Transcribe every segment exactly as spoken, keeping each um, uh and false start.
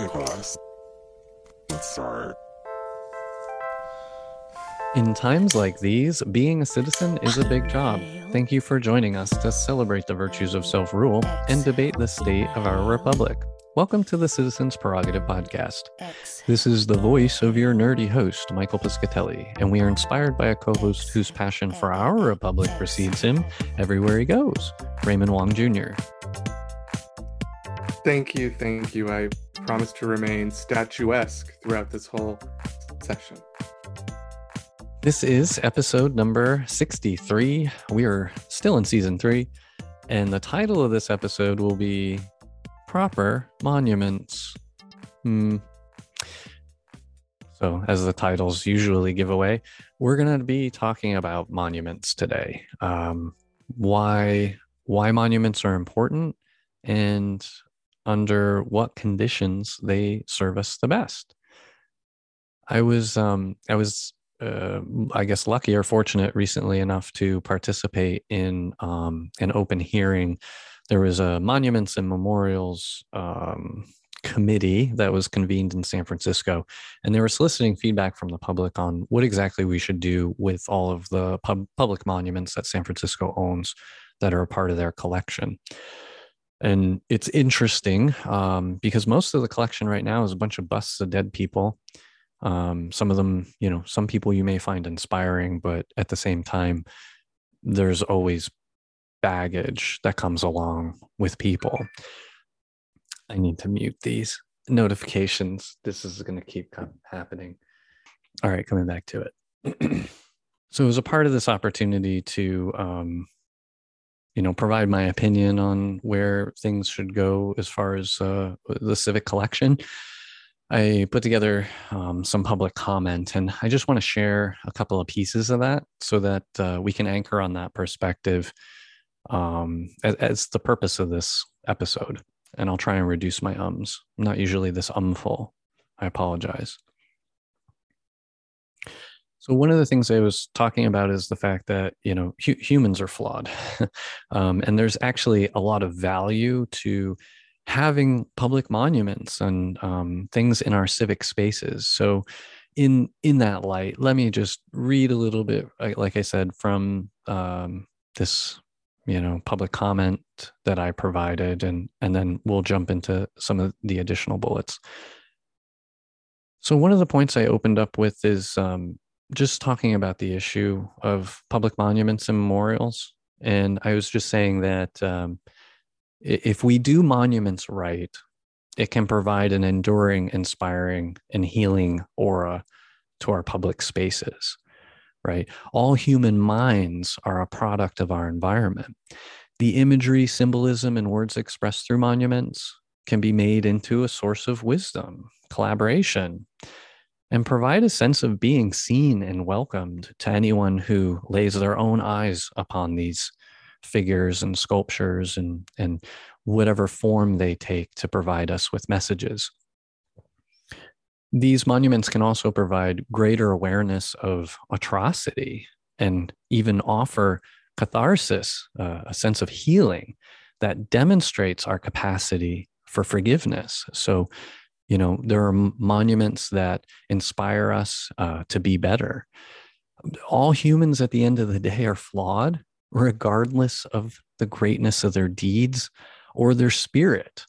It was. It's hard. In times like these, being a citizen is a big job. Thank you for joining us to celebrate the virtues of self-rule and debate the state of our republic. Welcome to the Citizen's Prerogative Podcast. This is the voice of your nerdy host, Michael Piscatelli, and we are inspired by a co-host whose passion for our republic precedes him everywhere he goes, Raymond Wong Junior Thank you, thank you. I promise to remain statuesque throughout this whole session. This is episode number sixty-three. We are still in season three, and the title of this episode will be Proper Monuments. Hmm. So, as the titles usually give away, we're going to be talking about monuments today. Um, why, why monuments are important, and under what conditions they serve us the best. I was, um, I was. Uh, I guess lucky or fortunate recently enough to participate in um, an open hearing. There was a Monuments and Memorials um, committee that was convened in San Francisco, and they were soliciting feedback from the public on what exactly we should do with all of the pub- public monuments that San Francisco owns that are a part of their collection. And it's interesting um, because most of the collection right now is a bunch of busts of dead people. Um, some of them, you know, some people you may find inspiring, but at the same time, there's always baggage that comes along with people. I need to mute these notifications. This is going to keep happening. All right, coming back to it. So it was a part of this opportunity to, um, you know, provide my opinion on where things should go as far as uh, the civic collection. I put together um, some public comment, and I just want to share a couple of pieces of that so that uh, we can anchor on that perspective um, as, as the purpose of this episode. And I'll try and reduce my ums. I'm not usually this umful. I apologize. So one of the things I was talking about is the fact that, you know, hu- humans are flawed. um, and there's actually a lot of value to having public monuments and um, things in our civic spaces. So in in that light, let me just read a little bit, like I said, from um, this, you know, public comment that I provided, and, and then we'll jump into some of the additional bullets. So one of the points I opened up with is um, just talking about the issue of public monuments and memorials. And I was just saying that um, if we do monuments right, it can provide an enduring, inspiring, and healing aura to our public spaces, right? All human minds are a product of our environment. The imagery, symbolism, and words expressed through monuments can be made into a source of wisdom, collaboration, and provide a sense of being seen and welcomed to anyone who lays their own eyes upon these figures and sculptures and and whatever form they take to provide us with messages. These monuments can also provide greater awareness of atrocity and even offer catharsis, uh, a sense of healing that demonstrates our capacity for forgiveness. So, you know, there are monuments that inspire us uh, to be better. All humans at the end of the day are flawed, regardless of the greatness of their deeds or their spirit.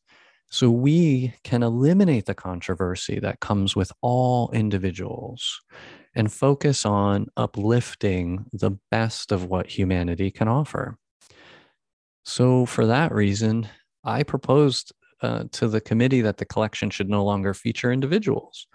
So we can eliminate the controversy that comes with all individuals and focus on uplifting the best of what humanity can offer. So for that reason, I proposed uh, to the committee that the collection should no longer feature individuals.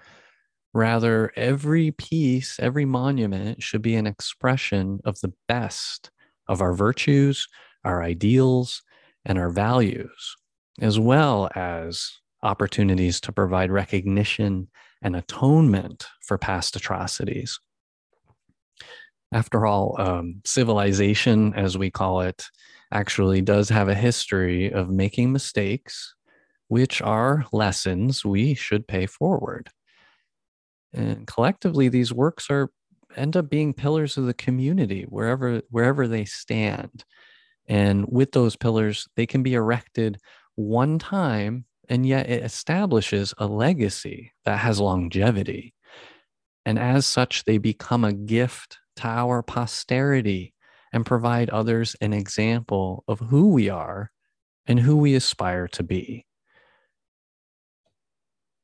Rather, every piece, every monument should be an expression of the best of our virtues, our ideals, and our values, as well as opportunities to provide recognition and atonement for past atrocities. After all, um, civilization, as we call it, actually does have a history of making mistakes, which are lessons we should pay forward. And collectively, these works are end up being pillars of the community wherever wherever they stand. And with those pillars, they can be erected one time And yet it establishes a legacy that has longevity. And as such, they become a gift to our posterity and provide others an example of who we are and who we aspire to be.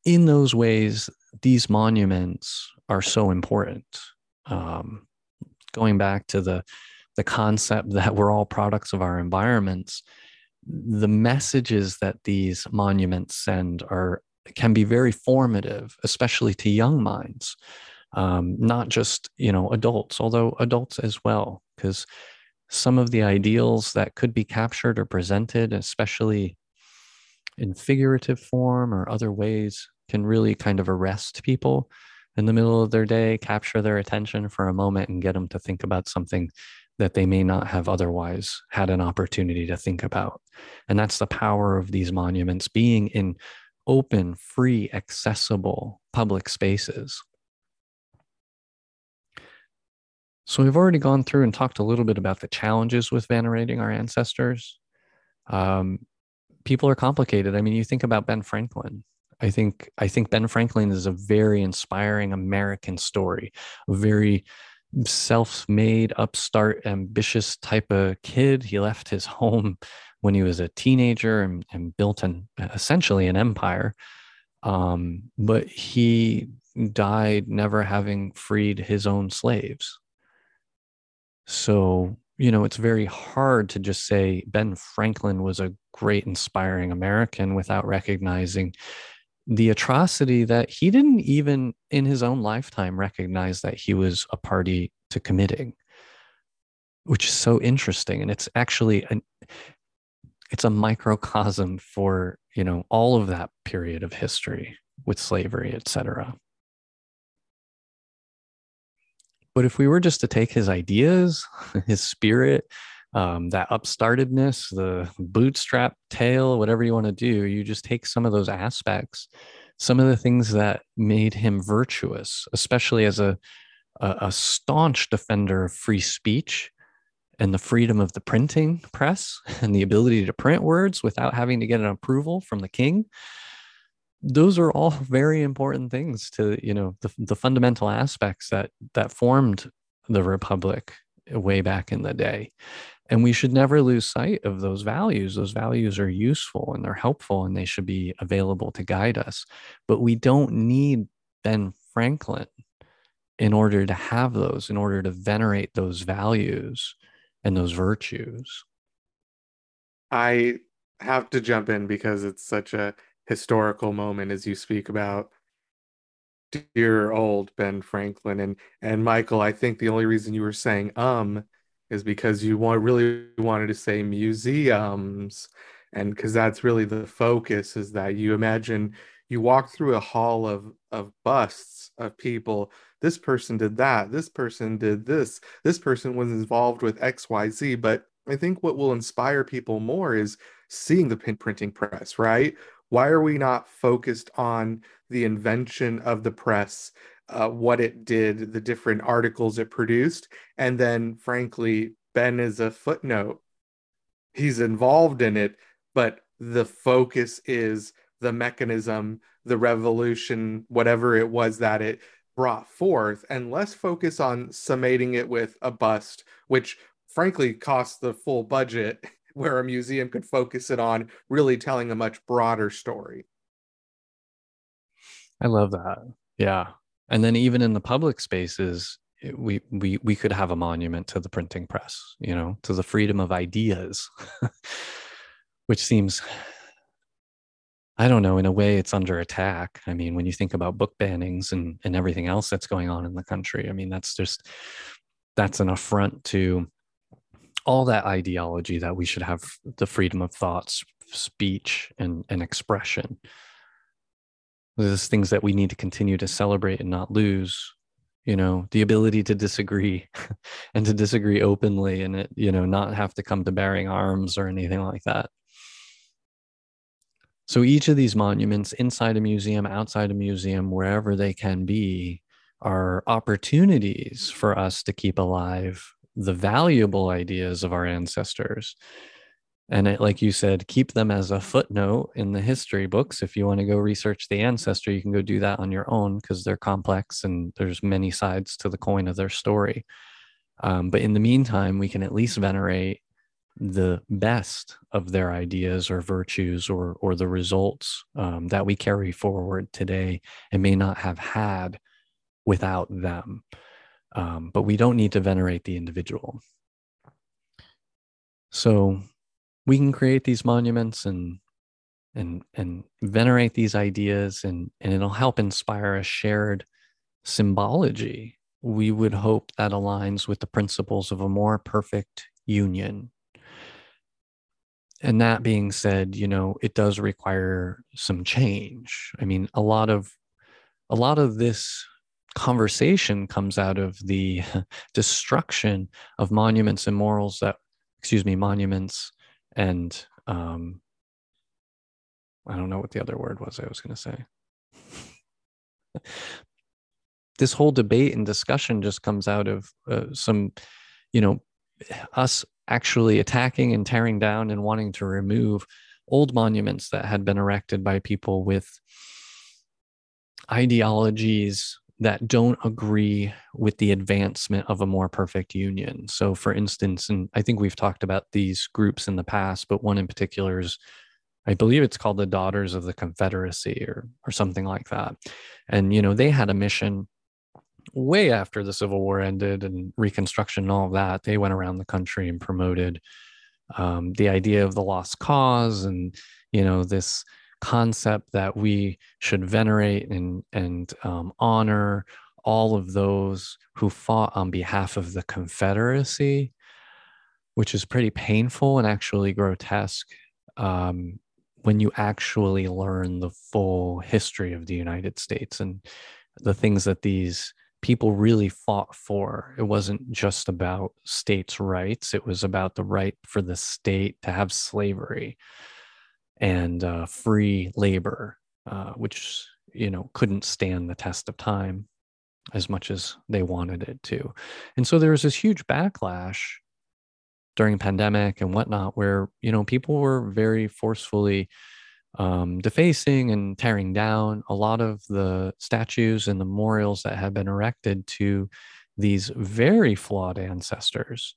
In those ways, these monuments are so important. Um, going back to the, the concept that we're all products of our environments, the messages that these monuments send are can be very formative, especially to young minds, um, not just, you know, adults, although adults as well, because some of the ideals that could be captured or presented, especially in figurative form or other ways, can really kind of arrest people in the middle of their day, capture their attention for a moment, and get them to think about something that they may not have otherwise had an opportunity to think about. And that's the power of these monuments being in open, free, accessible public spaces. So we've already gone through and talked a little bit about the challenges with venerating our ancestors. Um, people are complicated. I mean, you think about Ben Franklin. I think, I think Ben Franklin is a very inspiring American story, a very self-made, upstart, ambitious type of kid. He left his home when he was a teenager and, and built an essentially an empire. Um, but he died never having freed his own slaves. So, you know, it's very hard to just say Ben Franklin was a great, inspiring American without recognizing the atrocity that he didn't even in his own lifetime recognize that he was a party to committing, which is so interesting. And it's actually an, it's a microcosm for, you know, all of that period of history with slavery, et cetera. But if we were just to take his ideas, his spirit, Um, that upstartedness, the bootstrap tale, whatever you want to do, you just take some of those aspects, some of the things that made him virtuous, especially as a, a, a staunch defender of free speech and the freedom of the printing press and the ability to print words without having to get an approval from the king. Those are all very important things to, you know, the, the fundamental aspects that that formed the Republic way back in the day. And we should never lose sight of those values. Those values are useful and they're helpful and they should be available to guide us. But we don't need Ben Franklin in order to have those, in order to venerate those values and those virtues. I have to jump in because it's such a historical moment as you speak about dear old Ben Franklin. And and Michael, I think the only reason you were saying um is because you want, really wanted to say museums, and because that's really the focus, is that you imagine you walk through a hall of of busts of people. This person did that, this person did this, this person was involved with X Y Z. But I think what will inspire people more is seeing the printing press, right? Why are we not focused on the invention of the press, uh, what it did, the different articles it produced? And then, frankly, Ben is a footnote. He's involved in it, but the focus is the mechanism, the revolution, whatever it was that it brought forth, and less focus on summating it with a bust, which, frankly, cost the full budget, where a museum could focus it on really telling a much broader story. I love that. Yeah. And then even in the public spaces, we we we could have a monument to the printing press, you know, to the freedom of ideas, which seems, I don't know, in a way it's under attack. I mean, when you think about book bannings and, and everything else that's going on in the country, I mean, that's just, that's an affront to all that ideology that we should have the freedom of thoughts, speech, and, and expression. There's things that we need to continue to celebrate and not lose, you know, the ability to disagree and to disagree openly, and, it, you know, not have to come to bearing arms or anything like that. So each of these monuments, inside a museum, outside a museum, wherever they can be, are opportunities for us to keep alive the valuable ideas of our ancestors And it, like you said, keep them as a footnote in the history books. If you want to go research the ancestor, you can go do that on your own because they're complex and there's many sides to the coin of their story. Um, but in the meantime, we can at least venerate the best of their ideas or virtues or or the results um, that we carry forward today and may not have had without them. Um, but we don't need to venerate the individual. So we can create these monuments and and and venerate these ideas, and, and it'll help inspire a shared symbology we would hope that aligns with the principles of a more perfect union. And that being said, you know, it does require some change. I mean, a lot of a lot of this conversation comes out of the destruction of monuments and morals that, excuse me, monuments and um, I don't know what the other word was I was going to say. This whole debate and discussion just comes out of uh, some, you know, us actually attacking and tearing down and wanting to remove old monuments that had been erected by people with ideologies that don't agree with the advancement of a more perfect union. So for instance, and I think we've talked about these groups in the past, but one in particular is, I believe it's called the Daughters of the Confederacy or, or something like that. And, you know, they had a mission way after the Civil War ended and Reconstruction and all of that. They went around the country and promoted um, the idea of the lost cause and, you know, this concept that we should venerate and and um, honor all of those who fought on behalf of the Confederacy, which is pretty painful and actually grotesque um, when you actually learn the full history of the United States and the things that these people really fought for. It wasn't just about states' rights. It was about the right for the state to have slavery and uh, free labor, uh, which, you know, couldn't stand the test of time as much as they wanted it to. And so there was this huge backlash during pandemic and whatnot, where, you know, people were very forcefully um, defacing and tearing down a lot of the statues and the memorials that had been erected to these very flawed ancestors.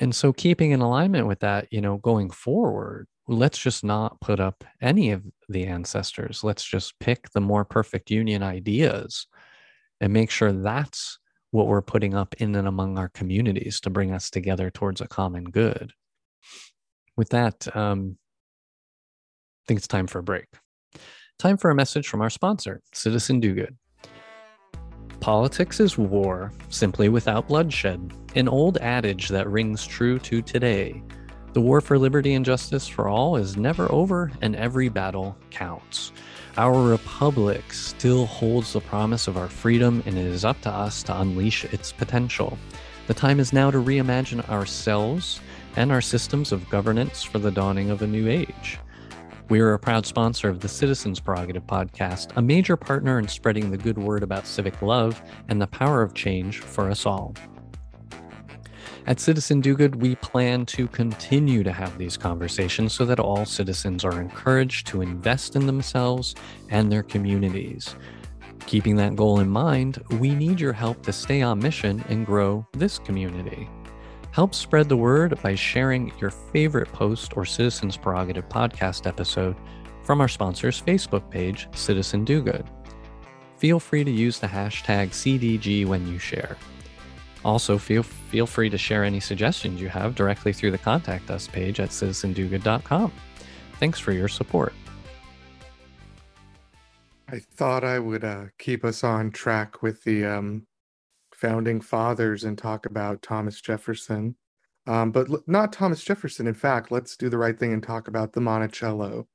And so keeping in alignment with that, you know, going forward, let's just not put up any of the ancestors. Let's just pick the more perfect union ideas and make sure that's what we're putting up in and among our communities to bring us together towards a common good. With that, um, I think it's time for a break. Time for a message from our sponsor, Citizen Do Good. Politics is war, simply without bloodshed, an old adage that rings true to today. The war for liberty and justice for all is never over, and every battle counts. Our republic still holds the promise of our freedom, and it is up to us to unleash its potential. The time is now to reimagine ourselves and our systems of governance for the dawning of a new age. We are a proud sponsor of the Citizen's Prerogative Podcast, a major partner in spreading the good word about civic love and the power of change for us all. At Citizen Do Good, we plan to continue to have these conversations so that all citizens are encouraged to invest in themselves and their communities. Keeping that goal in mind, we need your help to stay on mission and grow this community. Help spread the word by sharing your favorite post or Citizen's Prerogative Podcast episode from our sponsor's Facebook page, Citizen Do Good. Feel free to use the hashtag C D G when you share. Also, feel, feel free to share any suggestions you have directly through the Contact Us page at citizen do good dot com. Thanks for your support. I thought I would uh, keep us on track with the Um... founding fathers and talk about Thomas Jefferson, um, but l- not Thomas Jefferson. In fact, let's do the right thing and talk about the Monticello,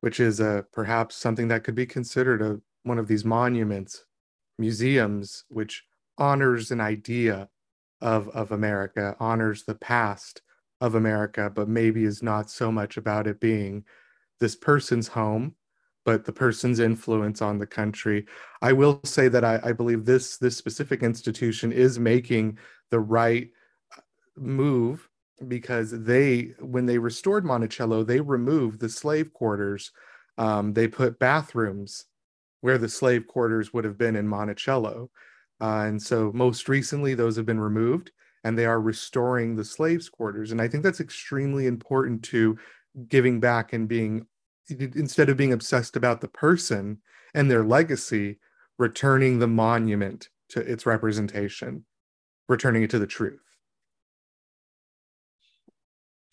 which is a, perhaps something that could be considered a, one of these monuments, museums, which honors an idea of, of America, honors the past of America, but maybe is not so much about it being this person's home, but the person's influence on the country. I will say that I, I believe this, this specific institution is making the right move because they, when they restored Monticello, they removed the slave quarters. Um, they put bathrooms where the slave quarters would have been in Monticello. Uh, and so most recently, those have been removed and they are restoring the slaves' quarters. And I think that's extremely important to giving back and being, instead of being obsessed about the person and their legacy, returning the monument to its representation, returning it to the truth.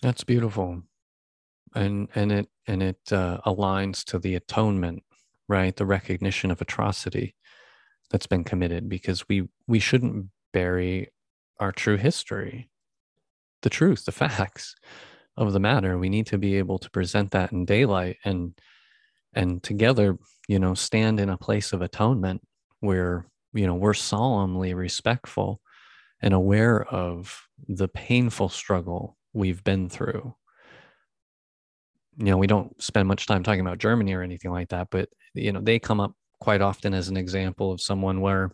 That's beautiful. And and it and it uh, aligns to the atonement, right? The recognition of atrocity that's been committed, because we we shouldn't bury our true history, the truth, the facts of the matter. We need to be able to present that in daylight and and together, you know, stand in a place of atonement where, you know, we're solemnly respectful and aware of the painful struggle we've been through. You know, we don't spend much time talking about Germany or anything like that, but, you know, they come up quite often as an example of someone where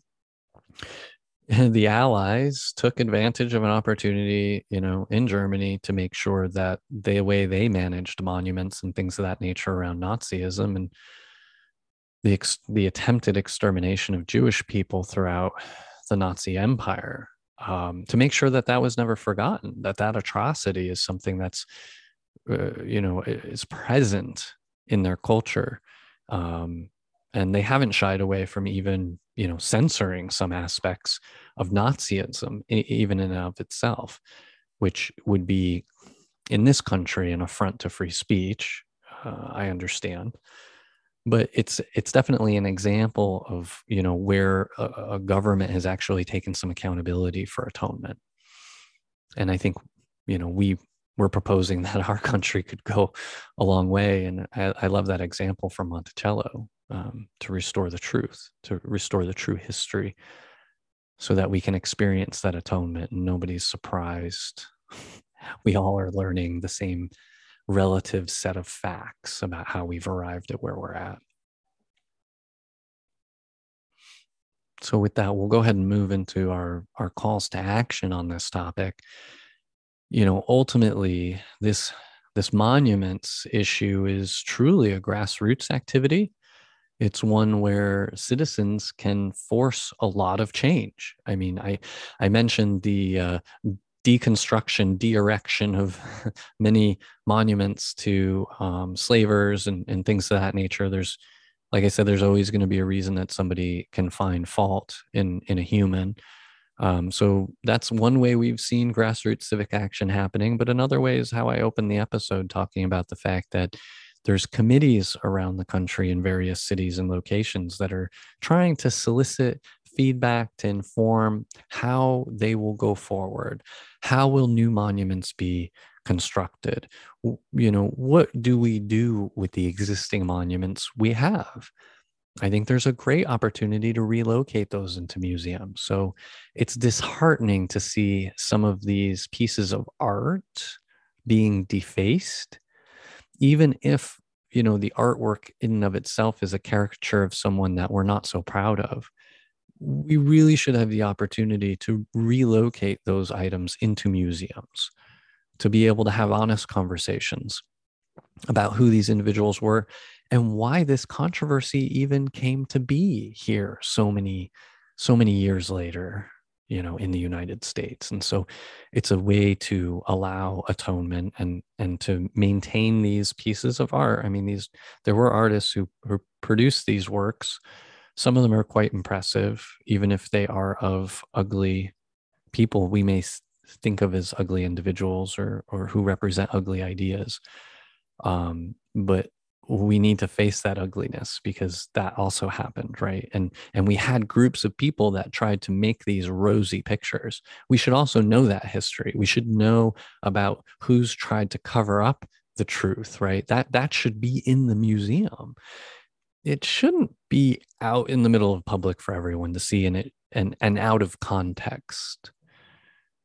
the Allies took advantage of an opportunity, you know, in Germany to make sure that the way they managed monuments and things of that nature around Nazism and the ex- the attempted extermination of Jewish people throughout the Nazi Empire, um, to make sure that that was never forgotten, that that atrocity is something that's, uh, you know, is present in their culture. Um, and they haven't shied away from even, you know, censoring some aspects of Nazism, even in and of itself, which would be, in this country, an affront to free speech, uh, I understand. But it's it's definitely an example of, you know, where a, a government has actually taken some accountability for atonement. And I think, you know, we were proposing that our country could go a long way. And I, I love that example from Monticello, um, to restore the truth, to restore the true history so that we can experience that atonement and nobody's surprised. We all are learning the same relative set of facts about how we've arrived at where we're at. So with that, we'll go ahead and move into our, our calls to action on this topic. You know, ultimately, this, this monuments issue is truly a grassroots activity. It's one where citizens can force a lot of change. I mean, I, I mentioned the uh, deconstruction, de-erection of many monuments to um, slavers and, and things of that nature. There's, like I said, there's always going to be a reason that somebody can find fault in, in a human. Um, so that's one way we've seen grassroots civic action happening. But another way is how I opened the episode, talking about the fact that there's committees around the country in various cities and locations that are trying to solicit feedback to inform how they will go forward. How will new monuments be constructed? You know, what do we do with the existing monuments we have? I think there's a great opportunity to relocate those into museums. So it's disheartening to see some of these pieces of art being defaced, even if, you know, the artwork in and of itself is a caricature of someone that we're not so proud of. We really should have the opportunity to relocate those items into museums, to be able to have honest conversations about who these individuals were and why this controversy even came to be here so many, so many years later, you know, in the United States. And so it's a way to allow atonement and, and to maintain these pieces of art. I mean, these, there were artists who, who produced these works. Some of them are quite impressive, even if they are of ugly people we may think of as ugly individuals or or who represent ugly ideas. Um, but we need to face that ugliness, because that also happened, right? And and we had groups of people that tried to make these rosy pictures. We should also know that history. We should know about who's tried to cover up the truth, right? That that should be in the museum. It shouldn't be out in the middle of public for everyone to see, and it and and out of context,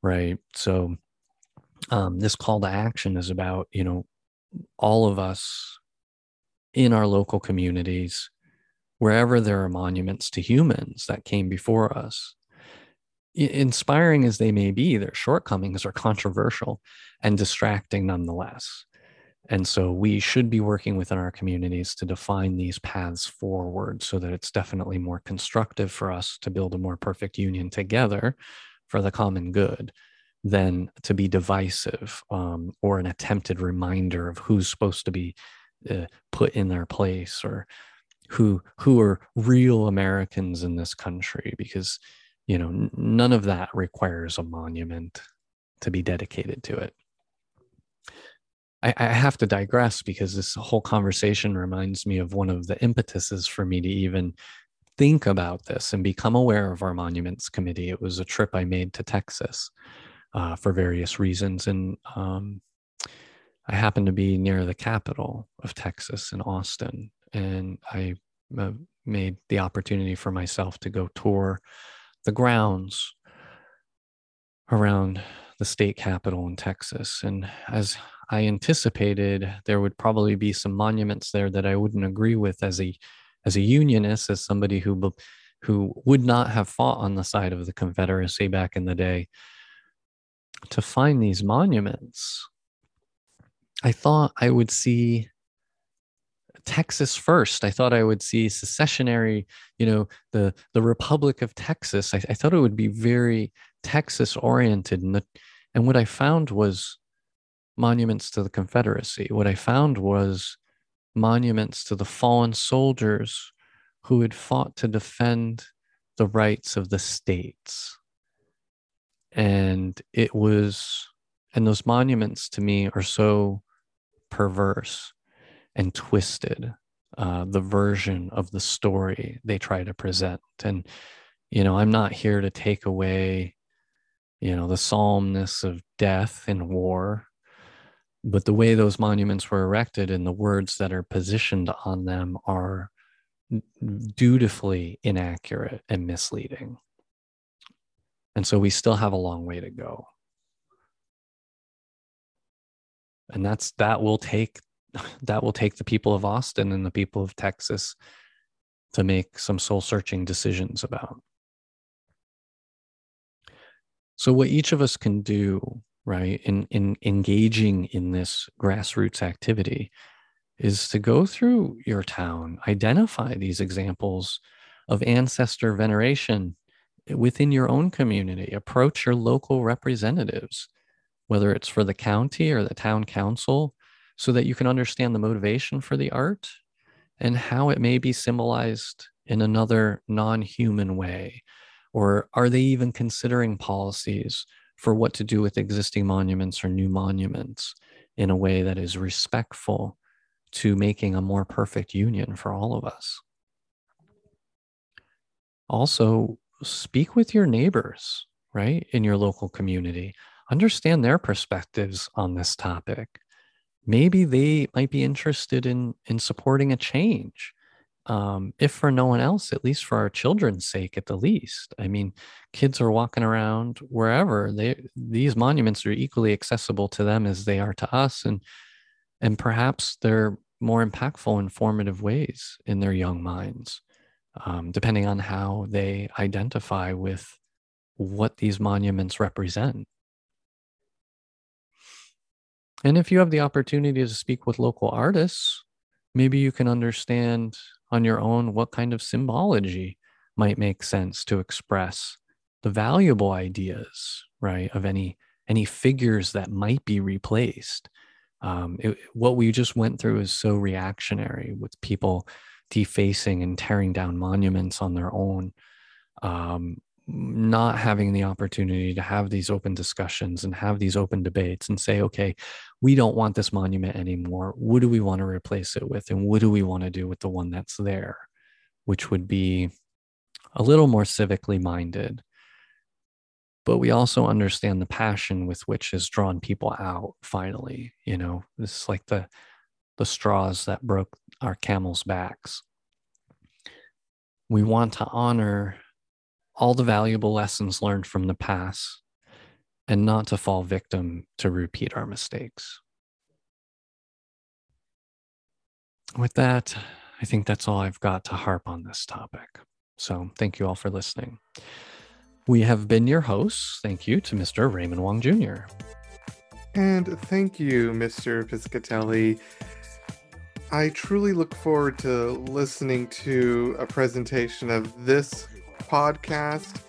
right? So um, this call to action is about, you know, all of us in our local communities, wherever there are monuments to humans that came before us, inspiring as they may be, their shortcomings are controversial and distracting nonetheless. And so we should be working within our communities to define these paths forward so that it's definitely more constructive for us to build a more perfect union together for the common good than to be divisive um, or an attempted reminder of who's supposed to be uh, put in their place or who who are real Americans in this country, because, you know, none of that requires a monument to be dedicated to it. I, I have to digress because this whole conversation reminds me of one of the impetuses for me to even think about this and become aware of our monuments committee. It was a trip I made to Texas uh, for various reasons. And um, I happened to be near the capital of Texas in Austin. And I uh, made the opportunity for myself to go tour the grounds around the state capitol in Texas. And as I anticipated, there would probably be some monuments there that I wouldn't agree with as a as a unionist, as somebody who who would not have fought on the side of the Confederacy back in the day. To find these monuments, I thought I would see Texas first. I thought I would see secessionary, you know, the the Republic of Texas. I, I thought it would be very Texas oriented. And, the, and what I found was monuments to the Confederacy. What I found was monuments to the fallen soldiers who had fought to defend the rights of the states. And it was, and those monuments to me are so perverse and twisted, uh, the version of the story they try to present. And, you know, I'm not here to take away, you know, the solemnness of death and war, but the way those monuments were erected and the words that are positioned on them are dutifully inaccurate and misleading. And so we still have a long way to go. And that's, that will take that will take the people of Austin and the people of Texas to make some soul-searching decisions about. So what each of us can do, right, in, in engaging in this grassroots activity is to go through your town, identify these examples of ancestor veneration within your own community, approach your local representatives, whether it's for the county or the town council, so that you can understand the motivation for the art and how it may be symbolized in another non-human way. Or are they even considering policies for what to do with existing monuments or new monuments in a way that is respectful to making a more perfect union for all of us? Also, speak with your neighbors, right, in your local community. Understand their perspectives on this topic. Maybe they might be interested in, in supporting a change, um, if for no one else, at least for our children's sake, at the least. I mean, kids are walking around wherever. They, these monuments are equally accessible to them as they are to us, and and perhaps they're more impactful in formative ways in their young minds, um, depending on how they identify with what these monuments represent. And if you have the opportunity to speak with local artists, maybe you can understand on your own what kind of symbology might make sense to express the valuable ideas, right, of any any figures that might be replaced. Um, it, what we just went through is so reactionary, with people defacing and tearing down monuments on their own, um, not having the opportunity to have these open discussions and have these open debates and say, okay, we don't want this monument anymore. What do we want to replace it with? And what do we want to do with the one that's there? Which would be a little more civically minded. But we also understand the passion with which has drawn people out finally. You know, this is like the, the straws that broke our camel's backs. We want to honor all the valuable lessons learned from the past and not to fall victim to repeat our mistakes. With that, I think that's all I've got to harp on this topic. So thank you all for listening. We have been your hosts. Thank you to Mister Raymond Wong Junior And thank you, Mister Piscatelli. I truly look forward to listening to a presentation of this podcast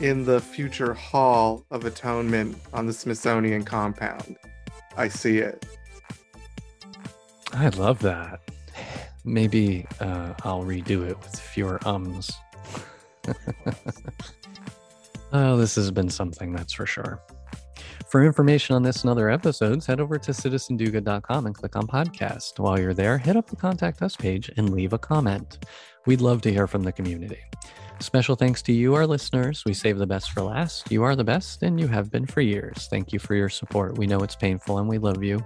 in the future Hall of Atonement on the Smithsonian compound. I see it. I love that. Maybe uh, I'll redo it with fewer ums. Oh, this has been something, that's for sure. For information on this and other episodes, head over to citizen do good dot com and click on podcast. While you're there, hit up the contact us page and leave a comment. We'd love to hear from the community. Special thanks to you, our listeners. We save the best for last. You are the best, and you have been for years. Thank you for your support. We know it's painful, and we love you.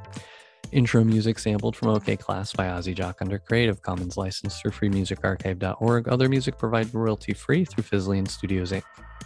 Intro music sampled from OK Class by Ozzy Jock under Creative Commons license through free music archive dot org. Other music provided royalty free through Fizzly and Studios Incorporated